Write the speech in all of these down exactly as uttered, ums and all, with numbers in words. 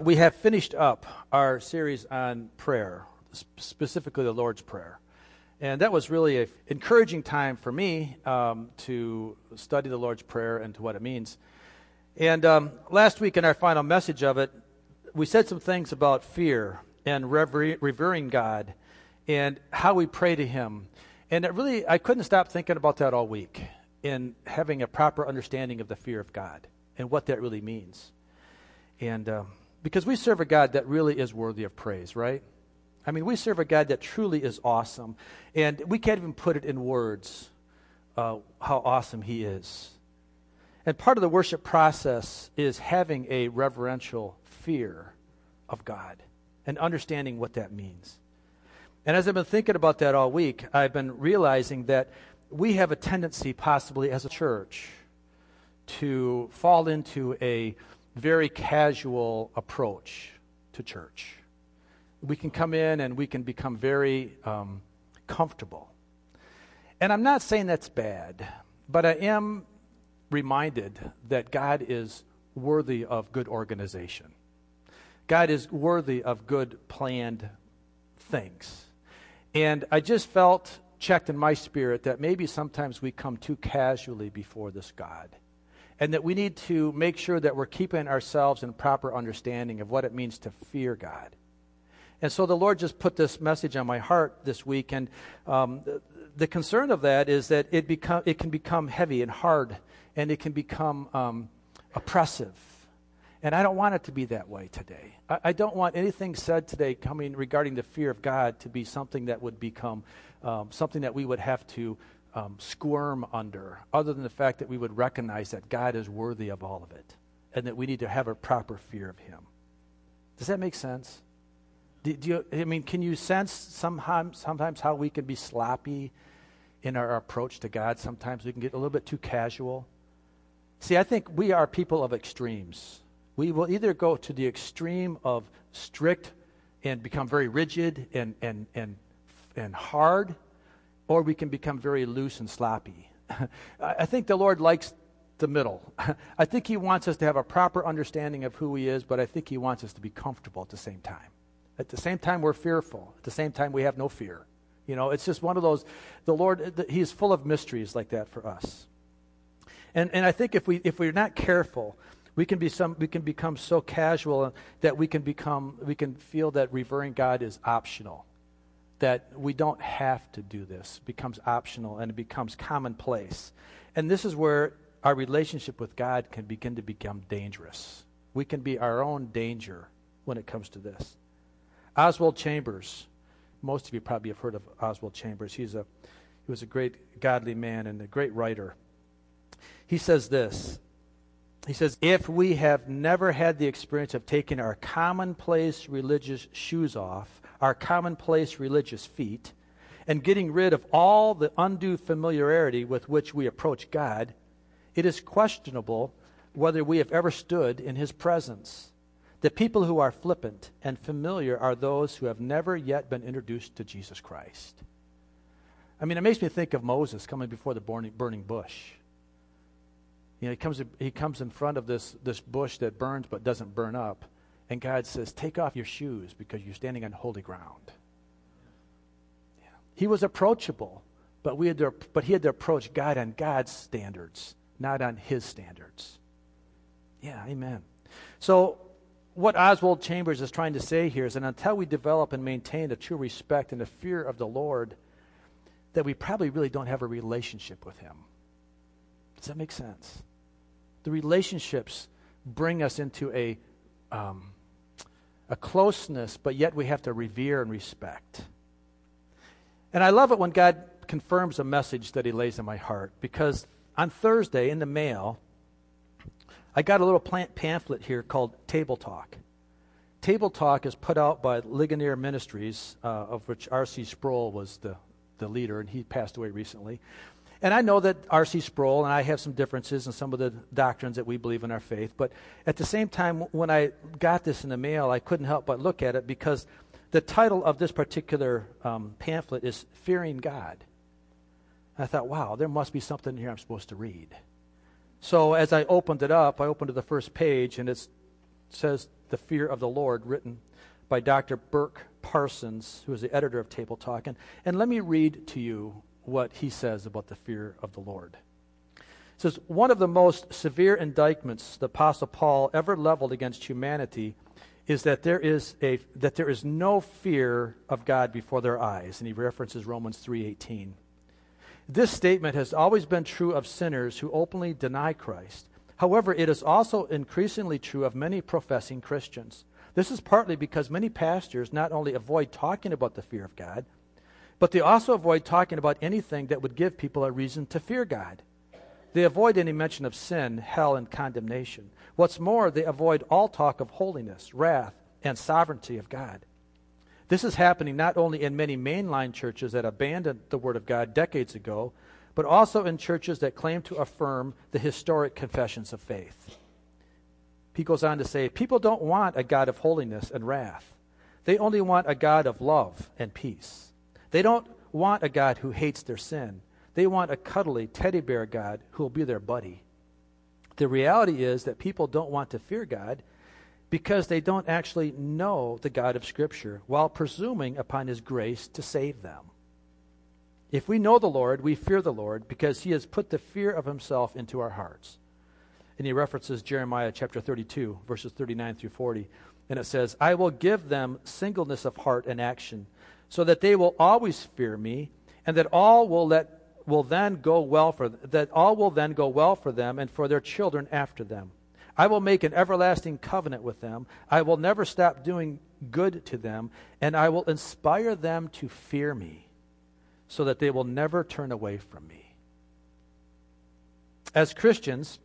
We have finished up our series on prayer, specifically the Lord's Prayer. And that was really an encouraging time for me um, to study the Lord's Prayer and to what it means. And um, last week in our final message of it, we said some things about fear and rever- revering God and how we pray to Him. And it really, I couldn't stop thinking about that all week in having a proper understanding of the fear of God and what that really means. And um, because we serve a God that really is worthy of praise, right? I mean, we serve a God that truly is awesome, and we can't even put it in words uh, how awesome He is. And part of the worship process is having a reverential fear of God and understanding what that means. And as I've been thinking about that all week, I've been realizing that we have a tendency possibly as a church to fall into a very casual approach to church. We can come in and we can become very um, comfortable. And I'm not saying that's bad, but I am reminded that God is worthy of good organization. God is worthy of good planned things. And I just felt checked in my spirit that maybe sometimes we come too casually before this God, and that we need to make sure that we're keeping ourselves in proper understanding of what it means to fear God. And so the Lord just put this message on my heart this week, and um, the, the concern of that is that it become it can become heavy and hard, and it can become um, oppressive. And I don't want it to be that way today. I, I don't want anything said today coming regarding the fear of God to be something that would become um, something that we would have to um, squirm under, other than the fact that we would recognize that God is worthy of all of it, and that we need to have a proper fear of Him. Does that make sense? Do you, I mean, can you sense sometimes, sometimes how we can be sloppy in our approach to God? Sometimes we can get a little bit too casual. See, I think we are people of extremes. We will either go to the extreme of strict and become very rigid and and and, and hard, or we can become very loose and sloppy. I think the Lord likes the middle. I think He wants us to have a proper understanding of who He is, but I think He wants us to be comfortable at the same time. At the same time, we're fearful. At the same time, we have no fear. You know, it's just one of those, the Lord, He's full of mysteries like that for us. And and I think if, we, if we're not careful, we can be some, we can become so casual that we can become, we can feel that revering God is optional, that we don't have to do this. It becomes optional and it becomes commonplace. And this is where our relationship with God can begin to become dangerous. We can be our own danger when it comes to this. Oswald Chambers, most of you probably have heard of Oswald Chambers. He's a, he was a great godly man and a great writer. He says this. He says, if we have never had the experience of taking our commonplace religious shoes off, our commonplace religious feet, and getting rid of all the undue familiarity with which we approach God, it is questionable whether we have ever stood in His presence. The people who are flippant and familiar are those who have never yet been introduced to Jesus Christ. I mean, it makes me think of Moses coming before the burning bush. You know, he comes he comes in front of this, this bush that burns but doesn't burn up, and God says, take off your shoes because you're standing on holy ground. Yeah. He was approachable, but we had to, but he had to approach God on God's standards, not on His standards. Yeah, amen. So, what Oswald Chambers is trying to say here is that until we develop and maintain a true respect and a fear of the Lord, that we probably really don't have a relationship with Him. Does that make sense? The relationships bring us into a um, a closeness, but yet we have to revere and respect. And I love it when God confirms a message that He lays in my heart, because on Thursday in the mail, I got a little plant pamphlet here called Table Talk. Table Talk is put out by Ligonier Ministries, uh, of which R C Sproul was the, the leader, and he passed away recently. And I know that R C Sproul and I have some differences in some of the doctrines that we believe in our faith, but at the same time, when I got this in the mail, I couldn't help but look at it, because the title of this particular um, pamphlet is Fearing God. And I thought, wow, there must be something here I'm supposed to read. So as I opened it up, I opened to the first page, and it says The Fear of the Lord, written by Doctor Burke Parsons, who is the editor of Table Talk. And, and let me read to you what he says about the fear of the Lord. It says, one of the most severe indictments the Apostle Paul ever leveled against humanity is that there is a that there is no fear of God before their eyes, and he references Romans three eighteen. This statement has always been true of sinners who openly deny Christ. However, it is also increasingly true of many professing Christians. This is partly because many pastors not only avoid talking about the fear of God, but they also avoid talking about anything that would give people a reason to fear God. They avoid any mention of sin, hell, and condemnation. What's more, they avoid all talk of holiness, wrath, and sovereignty of God. This is happening not only in many mainline churches that abandoned the Word of God decades ago, but also in churches that claim to affirm the historic confessions of faith. He goes on to say, people don't want a God of holiness and wrath. They only want a God of love and peace. They don't want a God who hates their sin. They want a cuddly teddy bear God who will be their buddy. The reality is that people don't want to fear God because they don't actually know the God of Scripture while presuming upon His grace to save them. If we know the Lord, we fear the Lord because He has put the fear of Himself into our hearts. And he references Jeremiah chapter thirty-two, verses thirty-nine through forty. And it says, I will give them singleness of heart and action, so that they will always fear me, and that all will let will then go well for th- that all will then go well for them and for their children after them. I will make an everlasting covenant with them. I will never stop doing good to them, and I will inspire them to fear me, so that they will never turn away from me. As Christians,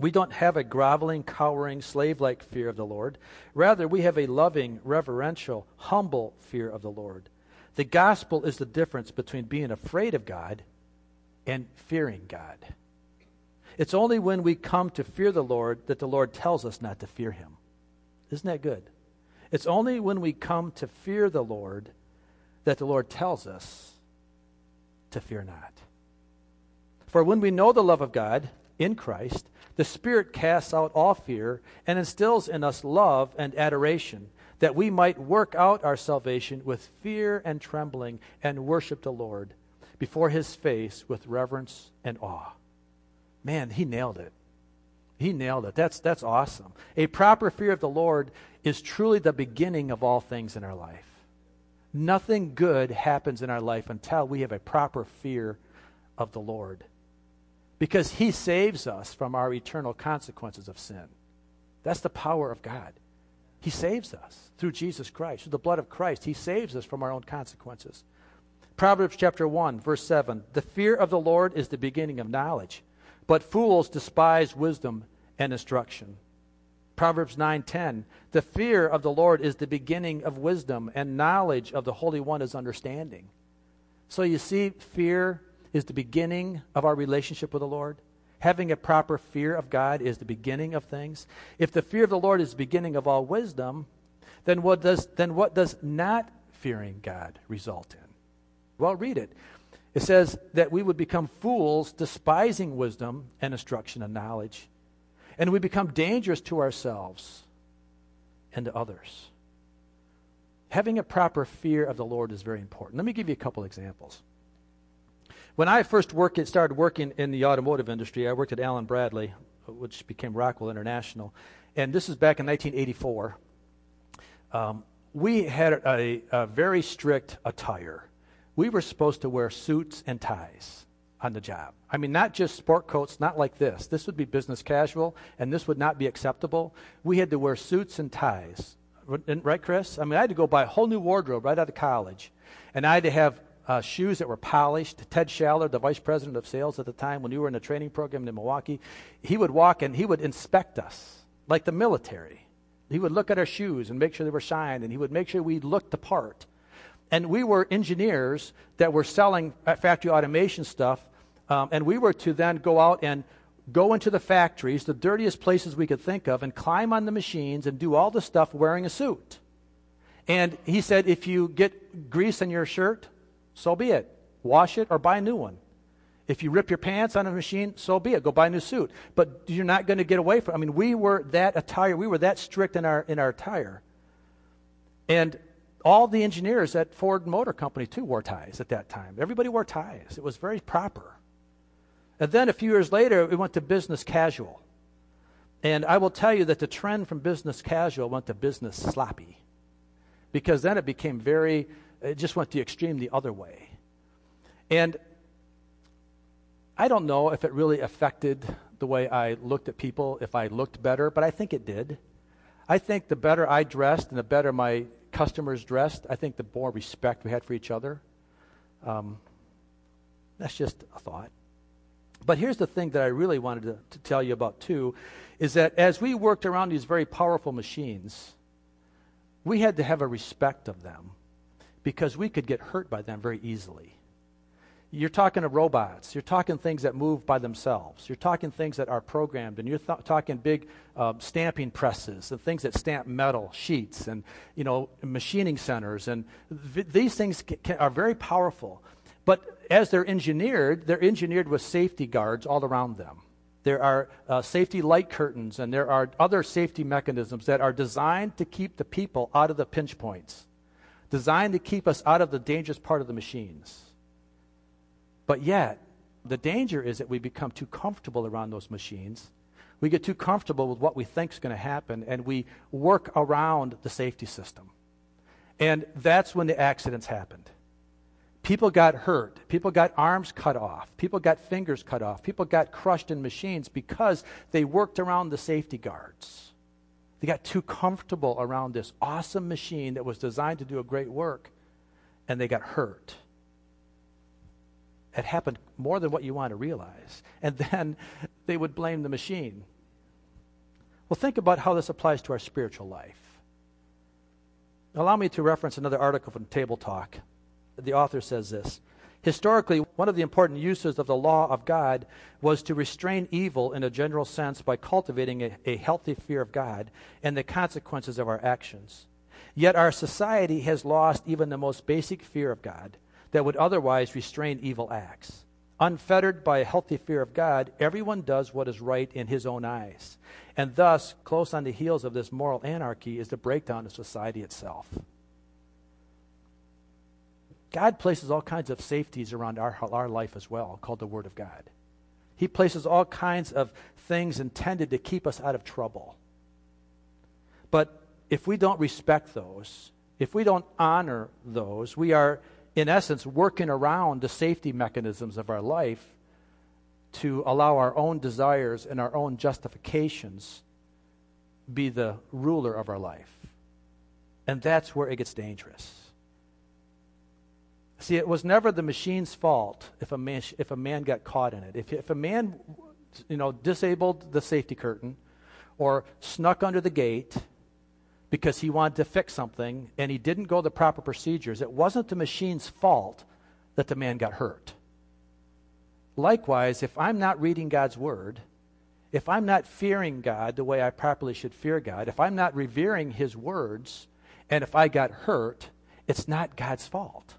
we don't have a groveling, cowering, slave-like fear of the Lord. Rather, we have a loving, reverential, humble fear of the Lord. The gospel is the difference between being afraid of God and fearing God. It's only when we come to fear the Lord that the Lord tells us not to fear Him. Isn't that good? It's only when we come to fear the Lord that the Lord tells us to fear not. For when we know the love of God in Christ, the Spirit casts out all fear and instills in us love and adoration, that we might work out our salvation with fear and trembling and worship the Lord before His face with reverence and awe. Man, he nailed it. He nailed it. That's, that's awesome. A proper fear of the Lord is truly the beginning of all things in our life. Nothing good happens in our life until we have a proper fear of the Lord, because He saves us from our eternal consequences of sin. That's the power of God. He saves us through Jesus Christ, through the blood of Christ. He saves us from our own consequences. Proverbs chapter one, verse seven, the fear of the Lord is the beginning of knowledge, but fools despise wisdom and instruction. Proverbs nine ten, the fear of the Lord is the beginning of wisdom, and knowledge of the Holy One is understanding. So you see, fear is the beginning of our relationship with the Lord. Having a proper fear of God is the beginning of things. If the fear of the Lord is the beginning of all wisdom, then what does then what does not fearing God result in? Well, read it. It says that we would become fools, despising wisdom and instruction and knowledge, and we become dangerous to ourselves and to others. Having a proper fear of the Lord is very important. Let me give you a couple examples. When I first worked, started working in the automotive industry, I worked at Allen Bradley, which became Rockwell International, and this is back in nineteen eighty-four. Um, we had a, a very strict attire. We were supposed to wear suits and ties on the job. I mean, not just sport coats, not like this. This would be business casual, and this would not be acceptable. We had to wear suits and ties. Right, Chris? I mean, I had to go buy a whole new wardrobe right out of college, and I had to have Uh, shoes that were polished. Ted Schaller, the vice president of sales at the time, when we were in a training program in Milwaukee, he would walk and he would inspect us like the military. He would look at our shoes and make sure they were shined, and he would make sure we looked the part. And we were engineers that were selling factory automation stuff, um, and we were to then go out and go into the factories, the dirtiest places we could think of, and climb on the machines and do all the stuff wearing a suit. And he said, if you get grease on your shirt, so be it. Wash it or buy a new one. If you rip your pants on a machine, so be it. Go buy a new suit. But you're not going to get away from it. I mean, we were that attire. We were that strict in our in our attire. And all the engineers at Ford Motor Company, too, wore ties at that time. Everybody wore ties. It was very proper. And then a few years later, we went to business casual. And I will tell you that the trend from business casual went to business sloppy. Because then it became very, it just went the extreme the other way. And I don't know if it really affected the way I looked at people, if I looked better, but I think it did. I think the better I dressed and the better my customers dressed, I think the more respect we had for each other. Um, that's just a thought. But here's the thing that I really wanted to, to tell you about, too, is that as we worked around these very powerful machines, we had to have a respect of them because we could get hurt by them very easily. You're talking to robots. You're talking things that move by themselves. You're talking things that are programmed, and you're th- talking big uh, stamping presses and things that stamp metal sheets and, you know, machining centers. And v- these things ca- ca- are very powerful. But as they're engineered, they're engineered with safety guards all around them. There are uh, safety light curtains, and there are other safety mechanisms that are designed to keep the people out of the pinch points, designed to keep us out of the dangerous part of the machines. But yet, the danger is that we become too comfortable around those machines. We get too comfortable with what we think is going to happen, and we work around the safety system. And that's when the accidents happened. People got hurt. People got arms cut off. People got fingers cut off. People got crushed in machines because they worked around the safety guards. They got too comfortable around this awesome machine that was designed to do a great work, and they got hurt. It happened more than what you want to realize. And then they would blame the machine. Well, think about how this applies to our spiritual life. Allow me to reference another article from Table Talk. The author says this: historically, one of the important uses of the law of God was to restrain evil in a general sense by cultivating a, a healthy fear of God and the consequences of our actions. Yet our society has lost even the most basic fear of God that would otherwise restrain evil acts. Unfettered by a healthy fear of God, everyone does what is right in his own eyes. And thus, close on the heels of this moral anarchy is the breakdown of society itself. God places all kinds of safeties around our, our life as well, called the Word of God. He places all kinds of things intended to keep us out of trouble. But if we don't respect those, if we don't honor those, we are in essence, working around the safety mechanisms of our life to allow our own desires and our own justifications be the ruler of our life. And that's where it gets dangerous. See, it was never the machine's fault if a man, if a man got caught in it. If, if a man, you know, disabled the safety curtain or snuck under the gate because he wanted to fix something, and he didn't go the proper procedures, it wasn't the machine's fault that the man got hurt. Likewise, if I'm not reading God's Word, if I'm not fearing God the way I properly should fear God, if I'm not revering His words, and if I got hurt, it's not God's fault.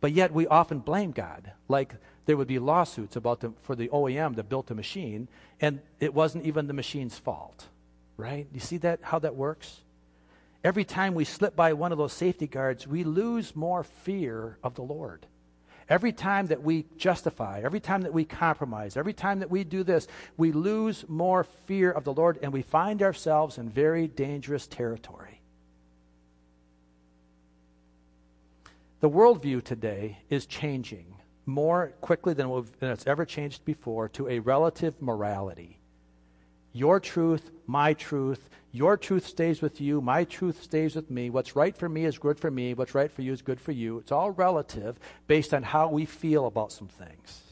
But yet we often blame God, like there would be lawsuits about the, for the O E M that built the machine, and it wasn't even the machine's fault. Right? You see that, how that works? Every time we slip by one of those safety guards, we lose more fear of the Lord. Every time that we justify, every time that we compromise, every time that we do this, we lose more fear of the Lord, and we find ourselves in very dangerous territory. The worldview today is changing more quickly than, we've, than it's ever changed before to a relative morality. Your truth, my truth, your truth stays with you, my truth stays with me. What's right for me is good for me. What's right for you is good for you. It's all relative based on how we feel about some things.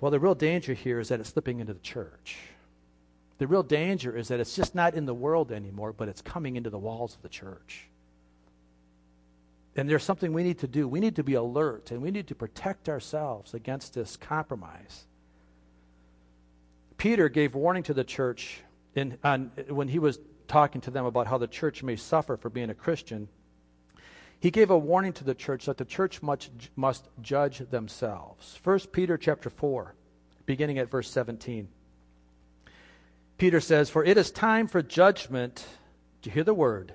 Well, the real danger here is that it's slipping into the church. The real danger is that it's just not in the world anymore, but it's coming into the walls of the church. And there's something we need to do. We need to be alert, and we need to protect ourselves against this compromise. Peter gave warning to the church in, on, when he was talking to them about how the church may suffer for being a Christian. He gave a warning to the church that the church must, must judge themselves. First Peter chapter four, beginning at verse seventeen. Peter says, "For it is time for judgment," do you hear the word?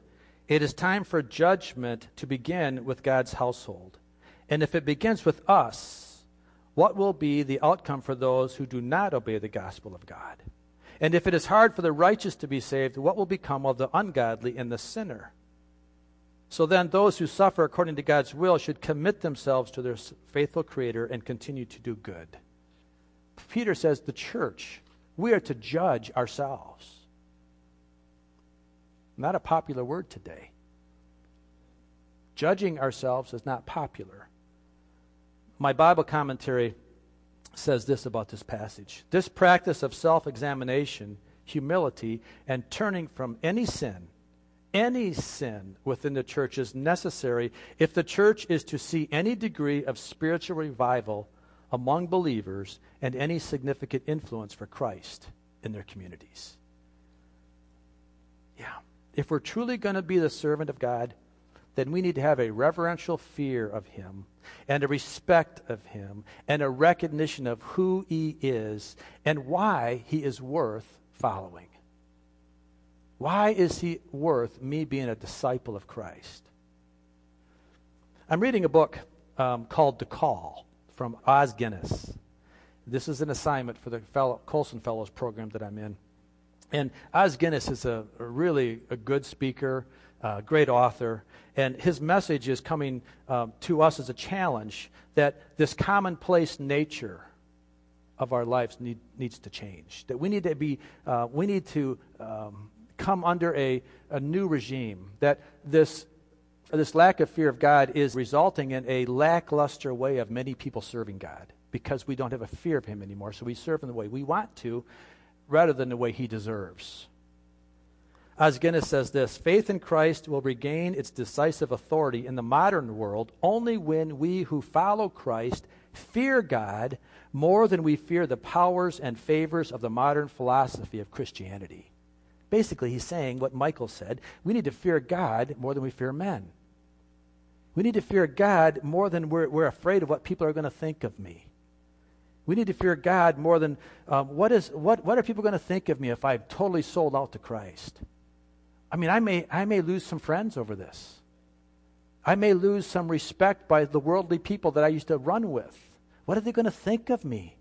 "It is time for judgment to begin with God's household. And if it begins with us, what will be the outcome for those who do not obey the gospel of God? And if it is hard for the righteous to be saved, what will become of the ungodly and the sinner? So then those who suffer according to God's will should commit themselves to their faithful Creator and continue to do good." Peter says the church, we are to judge ourselves. Not a popular word today. Judging ourselves is not popular. My Bible commentary says this about this passage. "This practice of self-examination, humility, and turning from any sin, any sin within the church is necessary if the church is to see any degree of spiritual revival among believers and any significant influence for Christ in their communities." Yeah. If we're truly going to be the servant of God, then we need to have a reverential fear of Him and a respect of Him and a recognition of who He is and why He is worth following. Why is He worth me being a disciple of Christ? I'm reading a book um, called The Call from Os Guinness. This is an assignment for the fellow, Colson Fellows program that I'm in. And Os Guinness is a, a really a good speaker, uh, great author, and his message is coming um, to us as a challenge that this commonplace nature of our lives need, needs to change. That we need to be, uh, we need to um, come under a, a new regime. That this this lack of fear of God is resulting in a lackluster way of many people serving God because we don't have a fear of Him anymore. So we serve in the way we want to, rather than the way He deserves. Os Guinness says this, "Faith in Christ will regain its decisive authority in the modern world only when we who follow Christ fear God more than we fear the powers and favors of the modern philosophy of Christianity." Basically, he's saying what Michael said, we need to fear God more than we fear men. We need to fear God more than we're, we're afraid of what people are going to think of me. We need to fear God more than um, what is what what are people going to think of me if I've totally sold out to Christ? I mean, I may I may lose some friends over this. I may lose some respect by the worldly people that I used to run with. What are they going to think of me?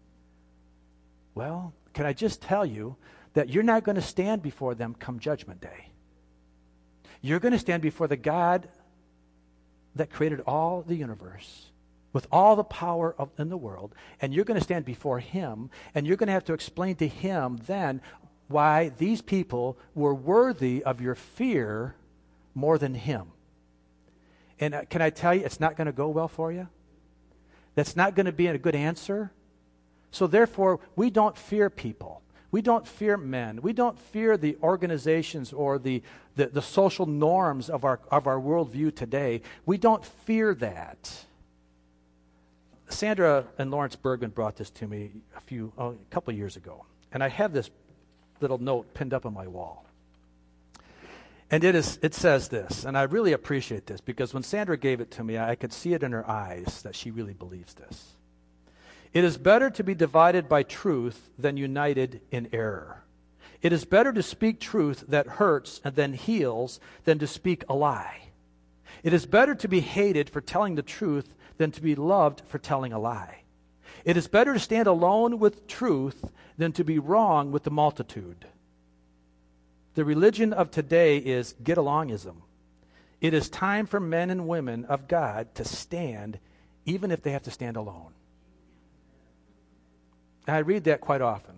Well, can I just tell you that you're not going to stand before them come Judgment Day. You're going to stand before the God that created all the universe, with all the power of, in the world, and you're going to stand before Him, and you're going to have to explain to Him then why these people were worthy of your fear more than Him. And uh, can I tell you, it's not going to go well for you? That's not going to be a good answer. So therefore, we don't fear people. We don't fear men. We don't fear the organizations or the, the, the social norms of our, of our worldview today. We don't fear that. Sandra and Lawrence Bergman brought this to me a few, oh, a couple of years ago, and I have this little note pinned up on my wall. And it is, it says this, and I really appreciate this because when Sandra gave it to me, I could see it in her eyes that she really believes this. "It is better to be divided by truth than united in error. It is better to speak truth that hurts and then heals than to speak a lie. It is better to be hated for telling the truth than to be loved for telling a lie. It is better to stand alone with truth than to be wrong with the multitude. The religion of today is get alongism. It is time for men and women of God to stand, even if they have to stand alone." And I read that quite often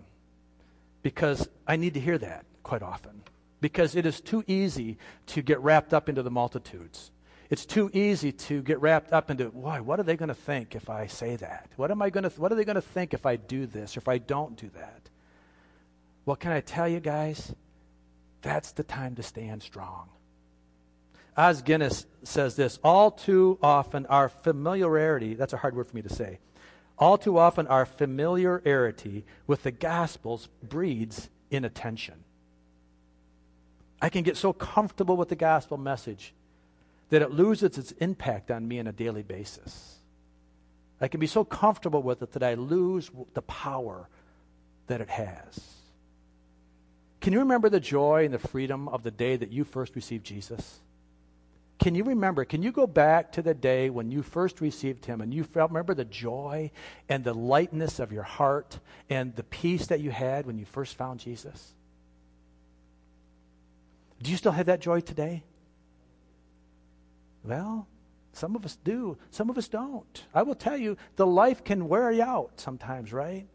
because I need to hear that quite often because it is too easy to get wrapped up into the multitudes. It's too easy to get wrapped up into, why, what are they going to think if I say that? What am I going to? Th- what are they going to think if I do this or if I don't do that? Well, can I tell you guys? That's the time to stand strong. Os Guinness says this, all too often our familiarity, that's a hard word for me to say, all too often our familiarity with the Gospels breeds inattention. I can get so comfortable with the gospel message that it loses its impact on me on a daily basis. I can be so comfortable with it that I lose the power that it has. Can you remember the joy and the freedom of the day that you first received Jesus? Can you remember, can you go back to the day when you first received him and you felt, remember the joy and the lightness of your heart and the peace that you had when you first found Jesus? Do you still have that joy today? Well, some of us do. Some of us don't. I will tell you, the life can wear you out sometimes, right?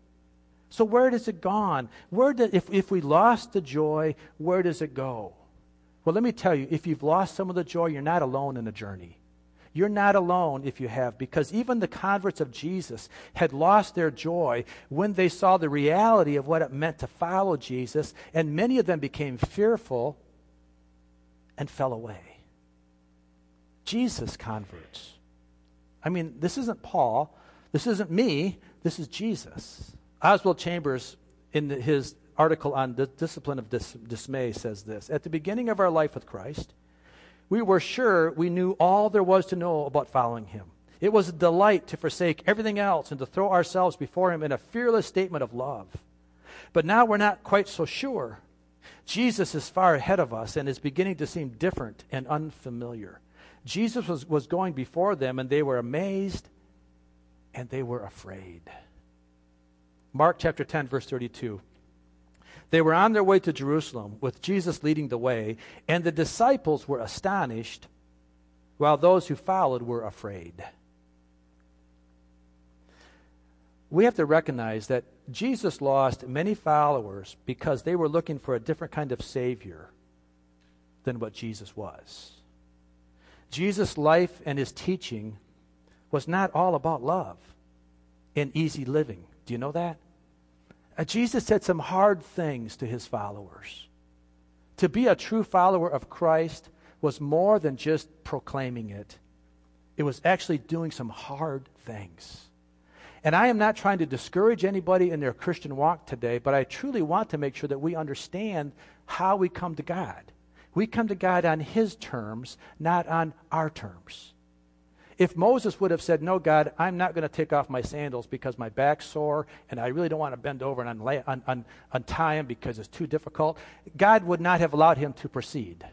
So where does it gone? Where did, if, if we lost the joy, where does it go? Well, let me tell you, if you've lost some of the joy, you're not alone in the journey. You're not alone if you have, because even the converts of Jesus had lost their joy when they saw the reality of what it meant to follow Jesus, and many of them became fearful and fell away. Jesus converts. I mean, this isn't Paul. This isn't me. This is Jesus. Oswald Chambers, in his article on the discipline of dis- dismay, says this: at the beginning of our life with Christ, we were sure we knew all there was to know about following him. It was a delight to forsake everything else and to throw ourselves before him in a fearless statement of love. But now we're not quite so sure. Jesus is far ahead of us and is beginning to seem different and unfamiliar. Jesus was, was going before them, and they were amazed and they were afraid. Mark chapter ten, verse thirty-two. They were on their way to Jerusalem, with Jesus leading the way, and the disciples were astonished, while those who followed were afraid. We have to recognize that Jesus lost many followers because they were looking for a different kind of Savior than what Jesus was. Jesus' life and his teaching was not all about love and easy living. Do you know that? Uh, Jesus said some hard things to his followers. To be a true follower of Christ was more than just proclaiming it. It was actually doing some hard things. And I am not trying to discourage anybody in their Christian walk today, but I truly want to make sure that we understand how we come to God. We come to God on his terms, not on our terms. If Moses would have said, no, God, I'm not going to take off my sandals because my back's sore and I really don't want to bend over and unla- un- un- untie him because it's too difficult, God would not have allowed him to proceed.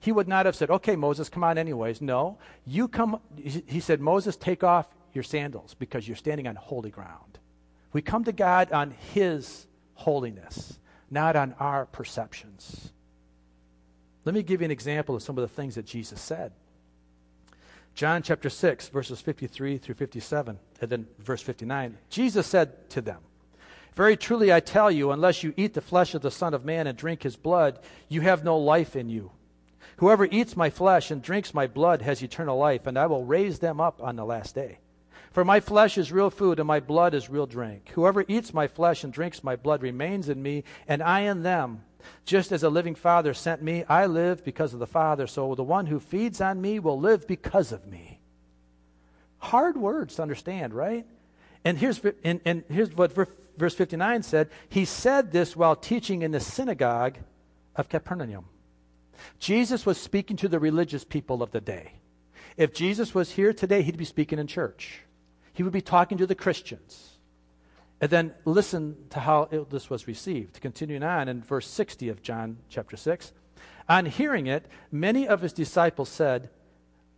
He would not have said, okay, Moses, come on anyways. No, you come. He said, Moses, take off your sandals because you're standing on holy ground. We come to God on his holiness, not on our perceptions. Let me give you an example of some of the things that Jesus said. John chapter six, verses fifty-three through fifty-seven, and then verse fifty-nine. Jesus said to them, very truly I tell you, unless you eat the flesh of the Son of Man and drink his blood, you have no life in you. Whoever eats my flesh and drinks my blood has eternal life, and I will raise them up on the last day. For my flesh is real food, and my blood is real drink. Whoever eats my flesh and drinks my blood remains in me, and I in them. Just as a living Father sent me, I live because of the Father, so the one who feeds on me will live because of me. Hard words to understand, right? And here's, and, and here's what verse fifty-nine said. He said this while teaching in the synagogue of Capernaum. Jesus was speaking to the religious people of the day. If Jesus was here today, he'd be speaking in church. He would be talking to the Christians. And then listen to how it, this was received. Continuing on in verse sixty of John chapter six. On hearing it, many of his disciples said,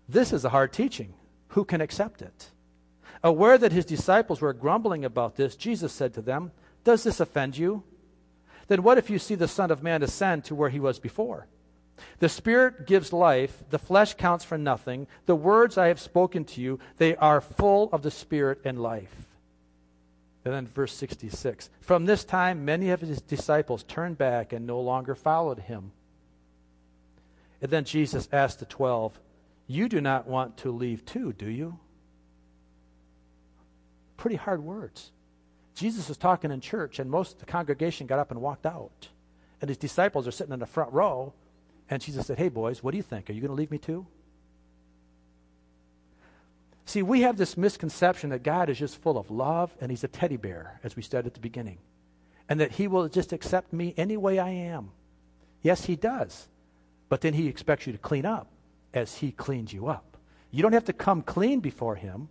this is a hard teaching. Who can accept it? Aware that his disciples were grumbling about this, Jesus said to them, does this offend you? Then what if you see the Son of Man ascend to where he was before? The Spirit gives life. The flesh counts for nothing. The words I have spoken to you, they are full of the Spirit and life. And then verse sixty-six, from this time many of his disciples turned back and no longer followed him. And then Jesus asked the twelve, you do not want to leave too, do you? Pretty hard words. Jesus was talking in church, and most of the congregation got up and walked out. And his disciples are sitting in the front row, and Jesus said, hey, boys, what do you think? Are you going to leave me too? See, we have this misconception that God is just full of love and he's a teddy bear, as we said at the beginning, and that he will just accept me any way I am. Yes, he does, but then he expects you to clean up as he cleans you up. You don't have to come clean before him,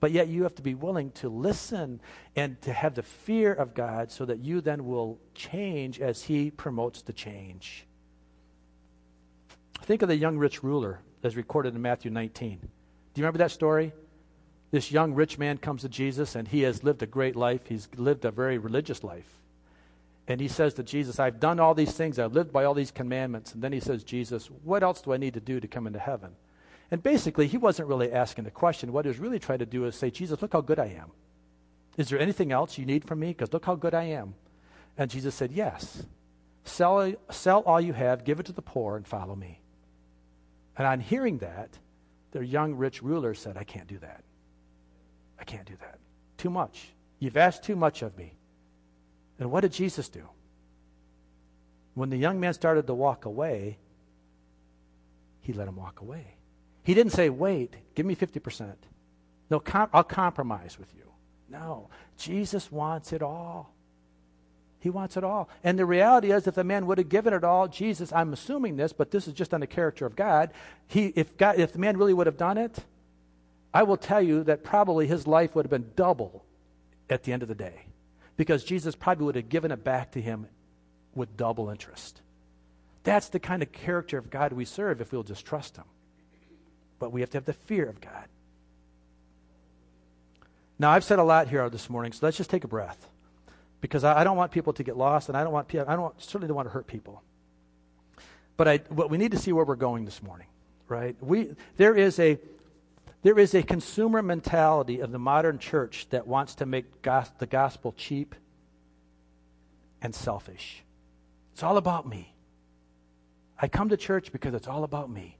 but yet you have to be willing to listen and to have the fear of God so that you then will change as he promotes the change. Think of the young rich ruler as recorded in Matthew nineteen. Do you remember that story? This young rich man comes to Jesus, and he has lived a great life. He's lived a very religious life. And he says to Jesus, I've done all these things. I've lived by all these commandments. And then he says, Jesus, what else do I need to do to come into heaven? And basically, he wasn't really asking the question. What he was really trying to do is say, Jesus, look how good I am. Is there anything else you need from me? Because look how good I am. And Jesus said, yes. Sell, sell all you have, give it to the poor, and follow me. And on hearing that, the young rich ruler said, I can't do that. I can't do that. Too much. You've asked too much of me. And what did Jesus do? When the young man started to walk away, he let him walk away. He didn't say, wait, give me fifty percent. No, com- I'll compromise with you. No, Jesus wants it all. He wants it all. And the reality is, if the man would have given it all, Jesus, I'm assuming this, but this is just on the character of God. He, if God, if the man really would have done it, I will tell you that probably his life would have been double at the end of the day, because Jesus probably would have given it back to him with double interest. That's the kind of character of God we serve if we'll just trust him. But we have to have the fear of God. Now, I've said a lot here this morning, so let's just take a breath, because I, I don't want people to get lost, and I don't want I don't certainly don't want to hurt people. But I, what we need to see where we're going this morning, right? We there is a there is a consumer mentality of the modern church that wants to make gos- the gospel cheap and selfish. It's all about me. I come to church because it's all about me.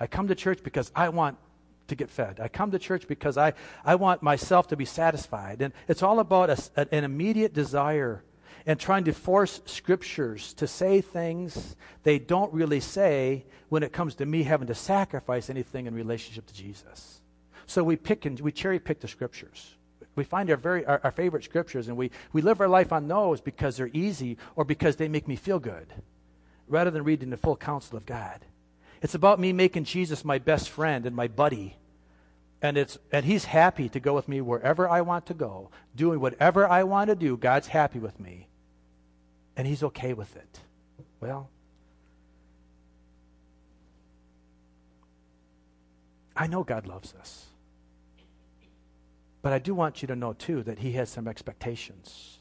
I come to church because I want to get fed. I come to church because I, I want myself to be satisfied. And it's all about a, an immediate desire and trying to force scriptures to say things they don't really say when it comes to me having to sacrifice anything in relationship to Jesus. So we pick and we cherry pick the scriptures. We find our very our, our favorite scriptures, and we, we live our life on those because they're easy or because they make me feel good, rather than reading the full counsel of God. It's about me making Jesus my best friend and my buddy. And it's and he's happy to go with me wherever I want to go, doing whatever I want to do. God's happy with me. And he's okay with it. Well, I know God loves us. But I do want you to know, too, that he has some expectations.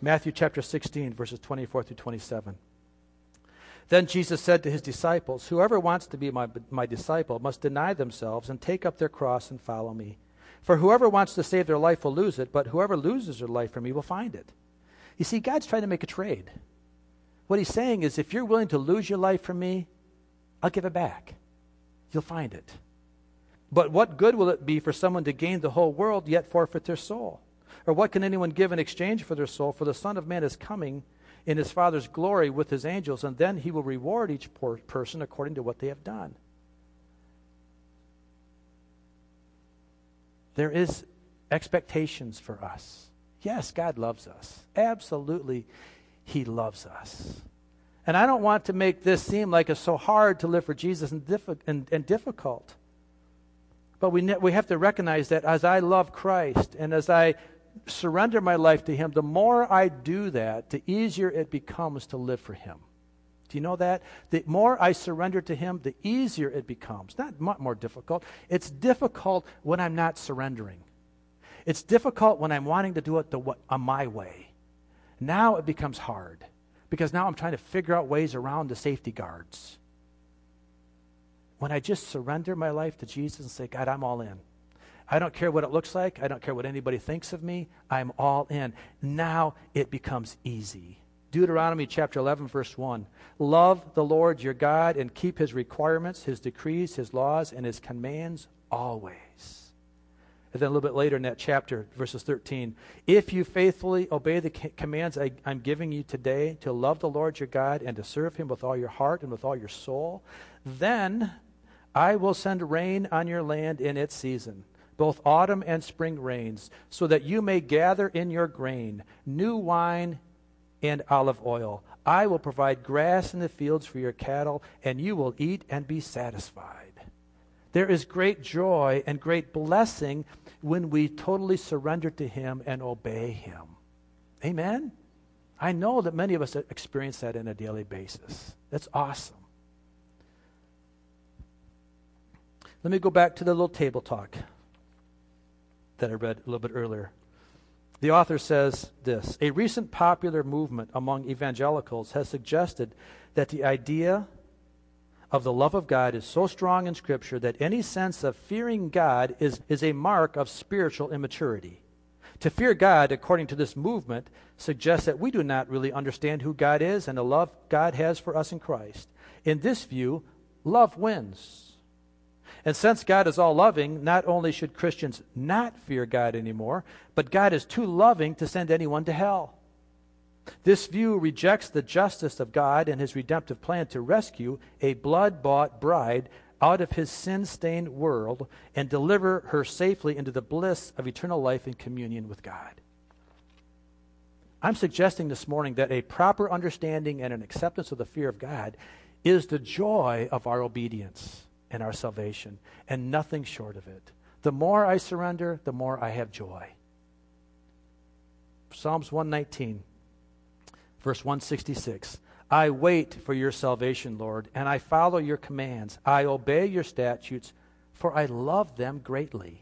Matthew chapter sixteen, verses twenty-four through twenty-seven. Then Jesus said to his disciples, whoever wants to be my, my disciple must deny themselves and take up their cross and follow me. For whoever wants to save their life will lose it, but whoever loses their life for me will find it. You see, God's trying to make a trade. What he's saying is, if you're willing to lose your life for me, I'll give it back. You'll find it. But what good will it be for someone to gain the whole world yet forfeit their soul? Or what can anyone give in exchange for their soul? For the Son of Man is coming in his Father's glory with his angels, and then he will reward each poor person according to what they have done. There is expectations for us. Yes, God loves us. Absolutely, he loves us. And I don't want to make this seem like it's so hard to live for Jesus and, diffi- and, and difficult. But we, ne- we have to recognize that as I love Christ and as I surrender my life to him, the more I do that, the easier it becomes to live for him. Do you know that? The more I surrender to him, the easier it becomes. Not much more difficult. It's difficult when I'm not surrendering. It's difficult when I'm wanting to do it the, on my way. Now it becomes hard, because now I'm trying to figure out ways around the safety guards. When I just surrender my life to Jesus and say, God, I'm all in. I don't care what it looks like. I don't care what anybody thinks of me. I'm all in. Now it becomes easy. Deuteronomy chapter eleven, verse one. Love the Lord your God and keep his requirements, his decrees, his laws, and his commands always. And then a little bit later in that chapter, verses thirteen. If you faithfully obey the commands I, I'm giving you today, to love the Lord your God and to serve him with all your heart and with all your soul, then I will send rain on your land in its season, both autumn and spring rains, so that you may gather in your grain, new wine and olive oil. I will provide grass in the fields for your cattle, and you will eat and be satisfied. There is great joy and great blessing when we totally surrender to Him and obey Him. Amen? I know that many of us experience that on a daily basis. That's awesome. Let me go back to the little table talk that I read a little bit earlier. The author says this: a recent popular movement among evangelicals has suggested that the idea of the love of God is so strong in Scripture that any sense of fearing God is, is a mark of spiritual immaturity. To fear God, according to this movement, suggests that we do not really understand who God is and the love God has for us in Christ. In this view, love wins. And since God is all-loving, not only should Christians not fear God anymore, but God is too loving to send anyone to hell. This view rejects the justice of God and His redemptive plan to rescue a blood-bought bride out of His sin-stained world and deliver her safely into the bliss of eternal life in communion with God. I'm suggesting this morning that a proper understanding and an acceptance of the fear of God is the joy of our obedience and our salvation, and nothing short of it. The more I surrender, the more I have joy. Psalms one nineteen, verse one sixty-six. I wait for your salvation, Lord, and I follow your commands. I obey your statutes, for I love them greatly.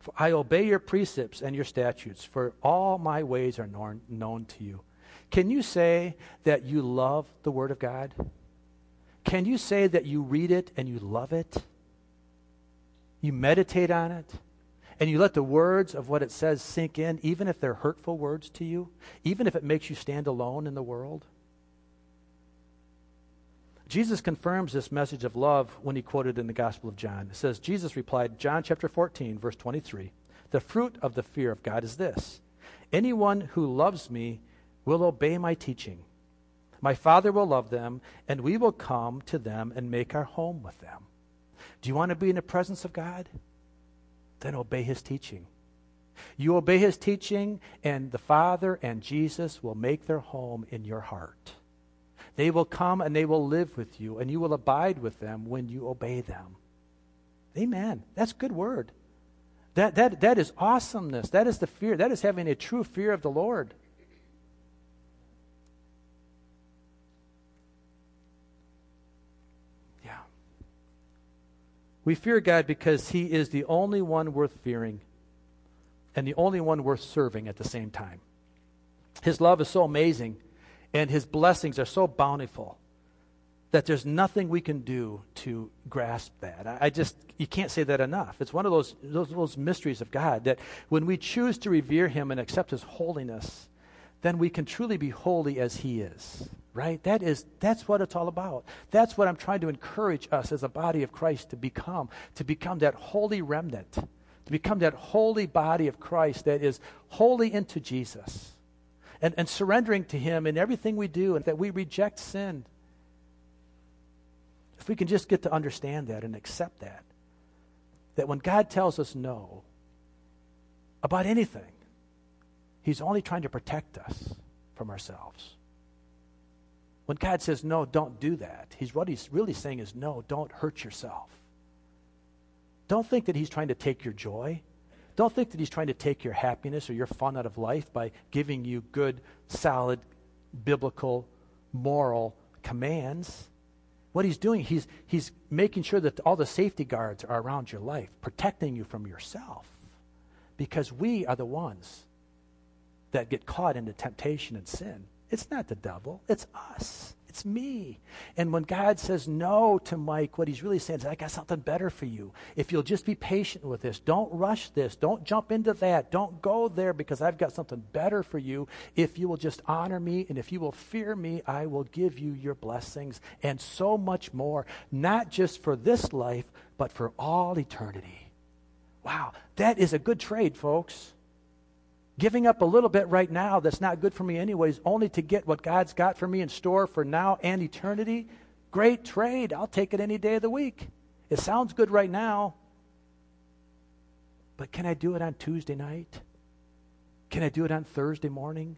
For I obey your precepts and your statutes, for all my ways are known, known to you. Can you say that you love the Word of God? Can you say that you read it and you love it? You meditate on it? And you let the words of what it says sink in, even if they're hurtful words to you? Even if it makes you stand alone in the world? Jesus confirms this message of love when he quoted in the Gospel of John. It says, Jesus replied, John chapter fourteen, verse twenty-three, the fruit of the fear of God is this: anyone who loves me will obey my teaching. My Father will love them, and we will come to them and make our home with them. Do you want to be in the presence of God? Then obey His teaching. You obey His teaching, and the Father and Jesus will make their home in your heart. They will come and they will live with you, and you will abide with them when you obey them. Amen. That's good word. That, that, that is awesomeness. That is the fear. That is having a true fear of the Lord. We fear God because He is the only one worth fearing and the only one worth serving at the same time. His love is so amazing and His blessings are so bountiful that there's nothing we can do to grasp that. I, I just, you can't say that enough. It's one of those, those, those mysteries of God that when we choose to revere Him and accept His holiness, then we can truly be holy as He is. Right? That is, that's what it's all about. That's what I'm trying to encourage us as a body of Christ to become, to become that holy remnant, to become that holy body of Christ that is holy into Jesus and, and surrendering to Him in everything we do and that we reject sin. If we can just get to understand that and accept that, that when God tells us no about anything, He's only trying to protect us from ourselves. When God says, no, don't do that, He's what He's really saying is, no, don't hurt yourself. Don't think that He's trying to take your joy. Don't think that He's trying to take your happiness or your fun out of life by giving you good, solid, biblical, moral commands. What He's doing, He's, he's making sure that all the safety guards are around your life, protecting you from yourself, because we are the ones that get caught into temptation and sin. It's not the devil. It's us. It's me. And when God says no to Mike, what He's really saying is, I got something better for you. If you'll just be patient with this, don't rush this, don't jump into that, don't go there, because I've got something better for you. If you will just honor me and if you will fear me, I will give you your blessings and so much more, not just for this life, but for all eternity. Wow, that is a good trade, folks. Giving up a little bit right now that's not good for me anyways, only to get what God's got for me in store for now and eternity. Great trade. I'll take it any day of the week. It sounds good right now. But can I do it on Tuesday night? Can I do it on Thursday morning?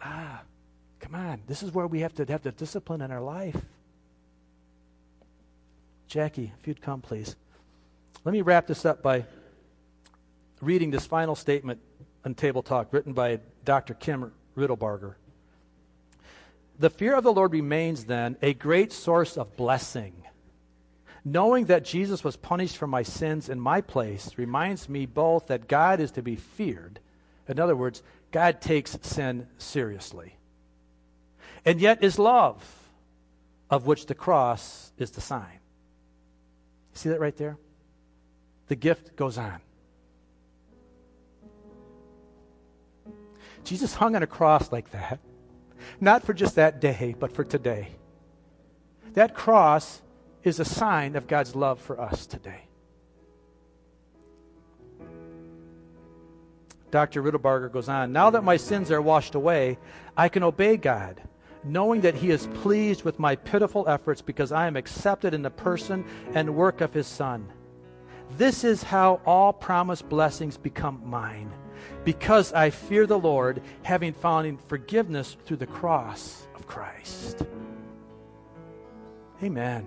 Ah, Come on, this is where we have to have the discipline in our life. Jackie, if you'd come, please. Let me wrap this up by reading this final statement on Table Talk, written by Doctor Kim Riddlebarger. The fear of the Lord remains, then, a great source of blessing. Knowing that Jesus was punished for my sins in my place reminds me both that God is to be feared. In other words, God takes sin seriously. And yet is love, of which the cross is the sign. See that right there? The gift goes on. Jesus hung on a cross like that, not for just that day, but for today. That cross is a sign of God's love for us today. Doctor Riddlebarger goes on, now that my sins are washed away, I can obey God, knowing that He is pleased with my pitiful efforts because I am accepted in the person and work of His Son. This is how all promised blessings become mine, because I fear the Lord, having found forgiveness through the cross of Christ. Amen.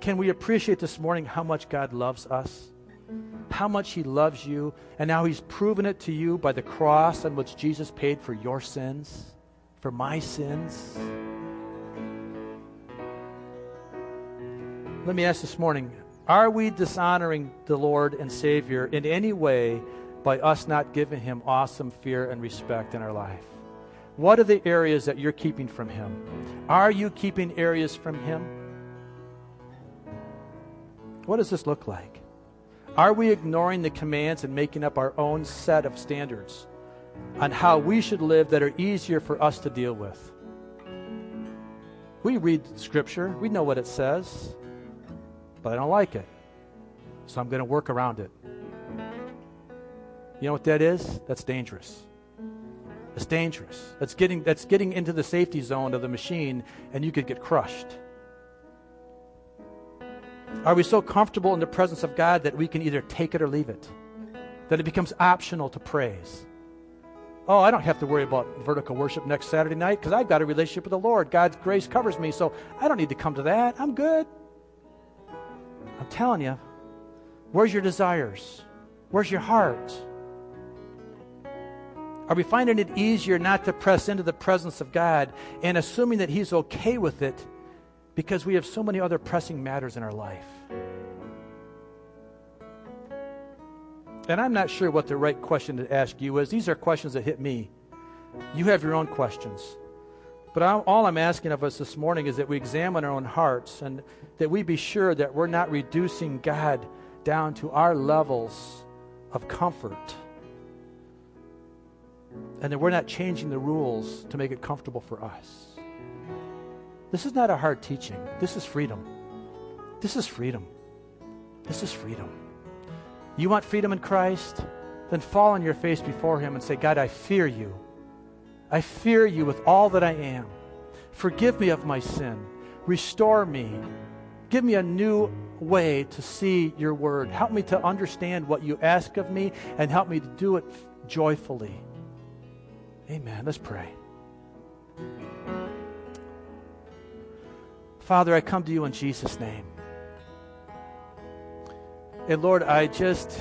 Can we appreciate this morning how much God loves us? How much He loves you, and how He's proven it to you by the cross on which Jesus paid for your sins, for my sins. Let me ask this morning, are we dishonoring the Lord and Savior in any way by us not giving Him awesome fear and respect in our life? What are the areas that you're keeping from Him? Are you keeping areas from Him? What does this look like? Are we ignoring the commands and making up our own set of standards on how we should live that are easier for us to deal with? We read Scripture. We know what it says. But I don't like it. So I'm going to work around it. You know what that is? That's dangerous. It's dangerous. That's getting, that's getting into the safety zone of the machine, and you could get crushed. Are we so comfortable in the presence of God that we can either take it or leave it? That it becomes optional to praise. Oh, I don't have to worry about vertical worship next Saturday night because I've got a relationship with the Lord. God's grace covers me, so I don't need to come to that. I'm good. I'm telling you, where's your desires? Where's your heart? Are we finding it easier not to press into the presence of God and assuming that He's okay with it? Because we have so many other pressing matters in our life. And I'm not sure what the right question to ask you is. These are questions that hit me. You have your own questions. But I'm, all I'm asking of us this morning is that we examine our own hearts and that we be sure that we're not reducing God down to our levels of comfort. And that we're not changing the rules to make it comfortable for us. This is not a hard teaching. This is freedom. This is freedom. This is freedom. You want freedom in Christ? Then fall on your face before Him and say, God, I fear you. I fear you with all that I am. Forgive me of my sin. Restore me. Give me a new way to see your word. Help me to understand what you ask of me and help me to do it joyfully. Amen. Let's pray. Father, I come to you in Jesus' name. And Lord, I just,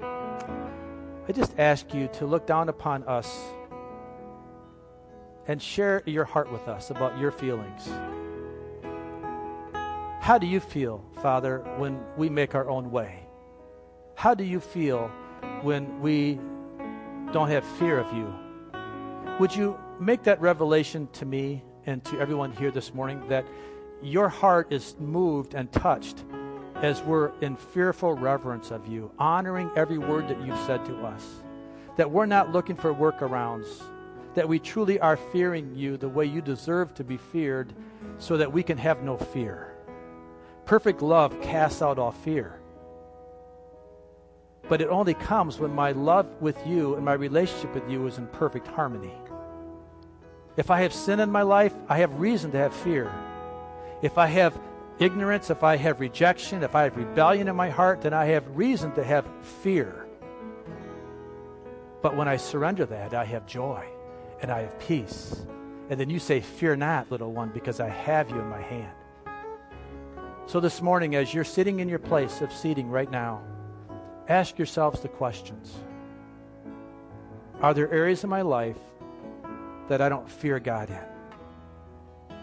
I just ask you to look down upon us and share your heart with us about your feelings. How do you feel, Father, when we make our own way? How do you feel when we don't have fear of you? Would you make that revelation to me and to everyone here this morning that your heart is moved and touched as we're in fearful reverence of you, honoring every word that you've said to us, that we're not looking for workarounds, that we truly are fearing you the way you deserve to be feared so that we can have no fear. Perfect love casts out all fear. But it only comes when my love with you and my relationship with you is in perfect harmony. If I have sin in my life, I have reason to have fear. If I have ignorance, if I have rejection, if I have rebellion in my heart, then I have reason to have fear. But when I surrender that, I have joy and I have peace. And then you say, fear not, little one, because I have you in my hand. So this morning, as you're sitting in your place of seating right now, ask yourselves the questions. Are there areas of my life that I don't fear God in?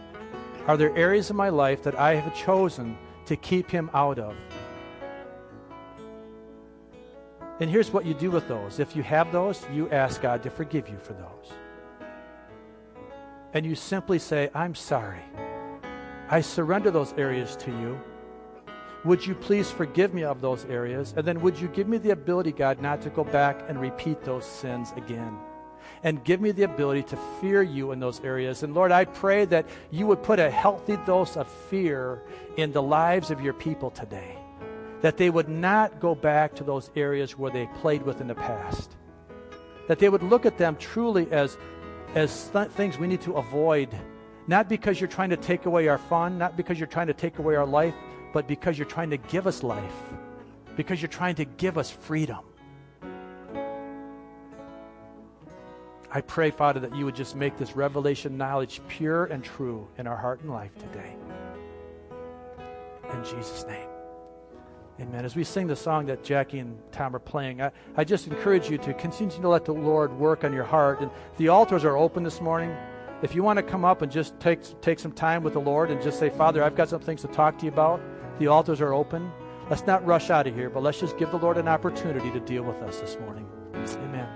Are there areas of my life that I have chosen to keep him out of? And here's what you do with those. If you have those, you ask God to forgive you for those. And you simply say, I'm sorry. I surrender those areas to you. Would you please forgive me of those areas? And then would you give me the ability, God, not to go back and repeat those sins again? And give me the ability to fear you in those areas. And Lord, I pray that you would put a healthy dose of fear in the lives of your people today. That they would not go back to those areas where they played with in the past. That they would look at them truly as, as th- things we need to avoid. Not because you're trying to take away our fun, not because you're trying to take away our life, but because you're trying to give us life. Because you're trying to give us freedom. I pray, Father, that you would just make this revelation knowledge pure and true in our heart and life today. In Jesus' name. Amen. As we sing the song that Jackie and Tom are playing, I, I just encourage you to continue to let the Lord work on your heart. And the altars are open this morning. If you want to come up and just take take some time with the Lord and just say, Father, I've got some things to talk to you about, the altars are open. Let's not rush out of here, but let's just give the Lord an opportunity to deal with us this morning. Amen.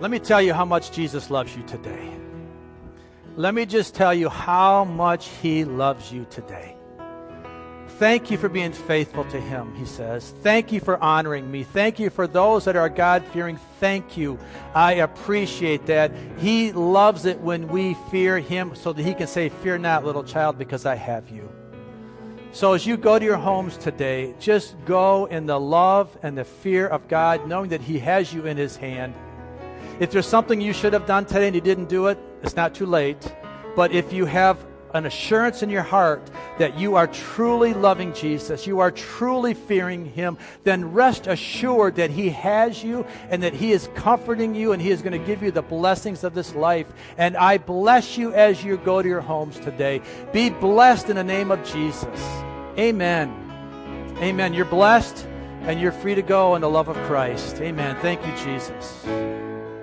Let me tell you how much Jesus loves you today. Let me just tell you how much he loves you today. Thank you for being faithful to him, he says. Thank you for honoring me. Thank you for those that are God-fearing. Thank you. I appreciate that. He loves it when we fear him so that he can say, fear not, little child, because I have you. So as you go to your homes today, just go in the love and the fear of God, knowing that he has you in his hand. If there's something you should have done today and you didn't do it, it's not too late. But if you have an assurance in your heart that you are truly loving Jesus, you are truly fearing him, then rest assured that he has you and that he is comforting you and he is going to give you the blessings of this life. And I bless you as you go to your homes today. Be blessed in the name of Jesus. Amen. Amen. You're blessed and you're free to go in the love of Christ. Amen. Thank you, Jesus.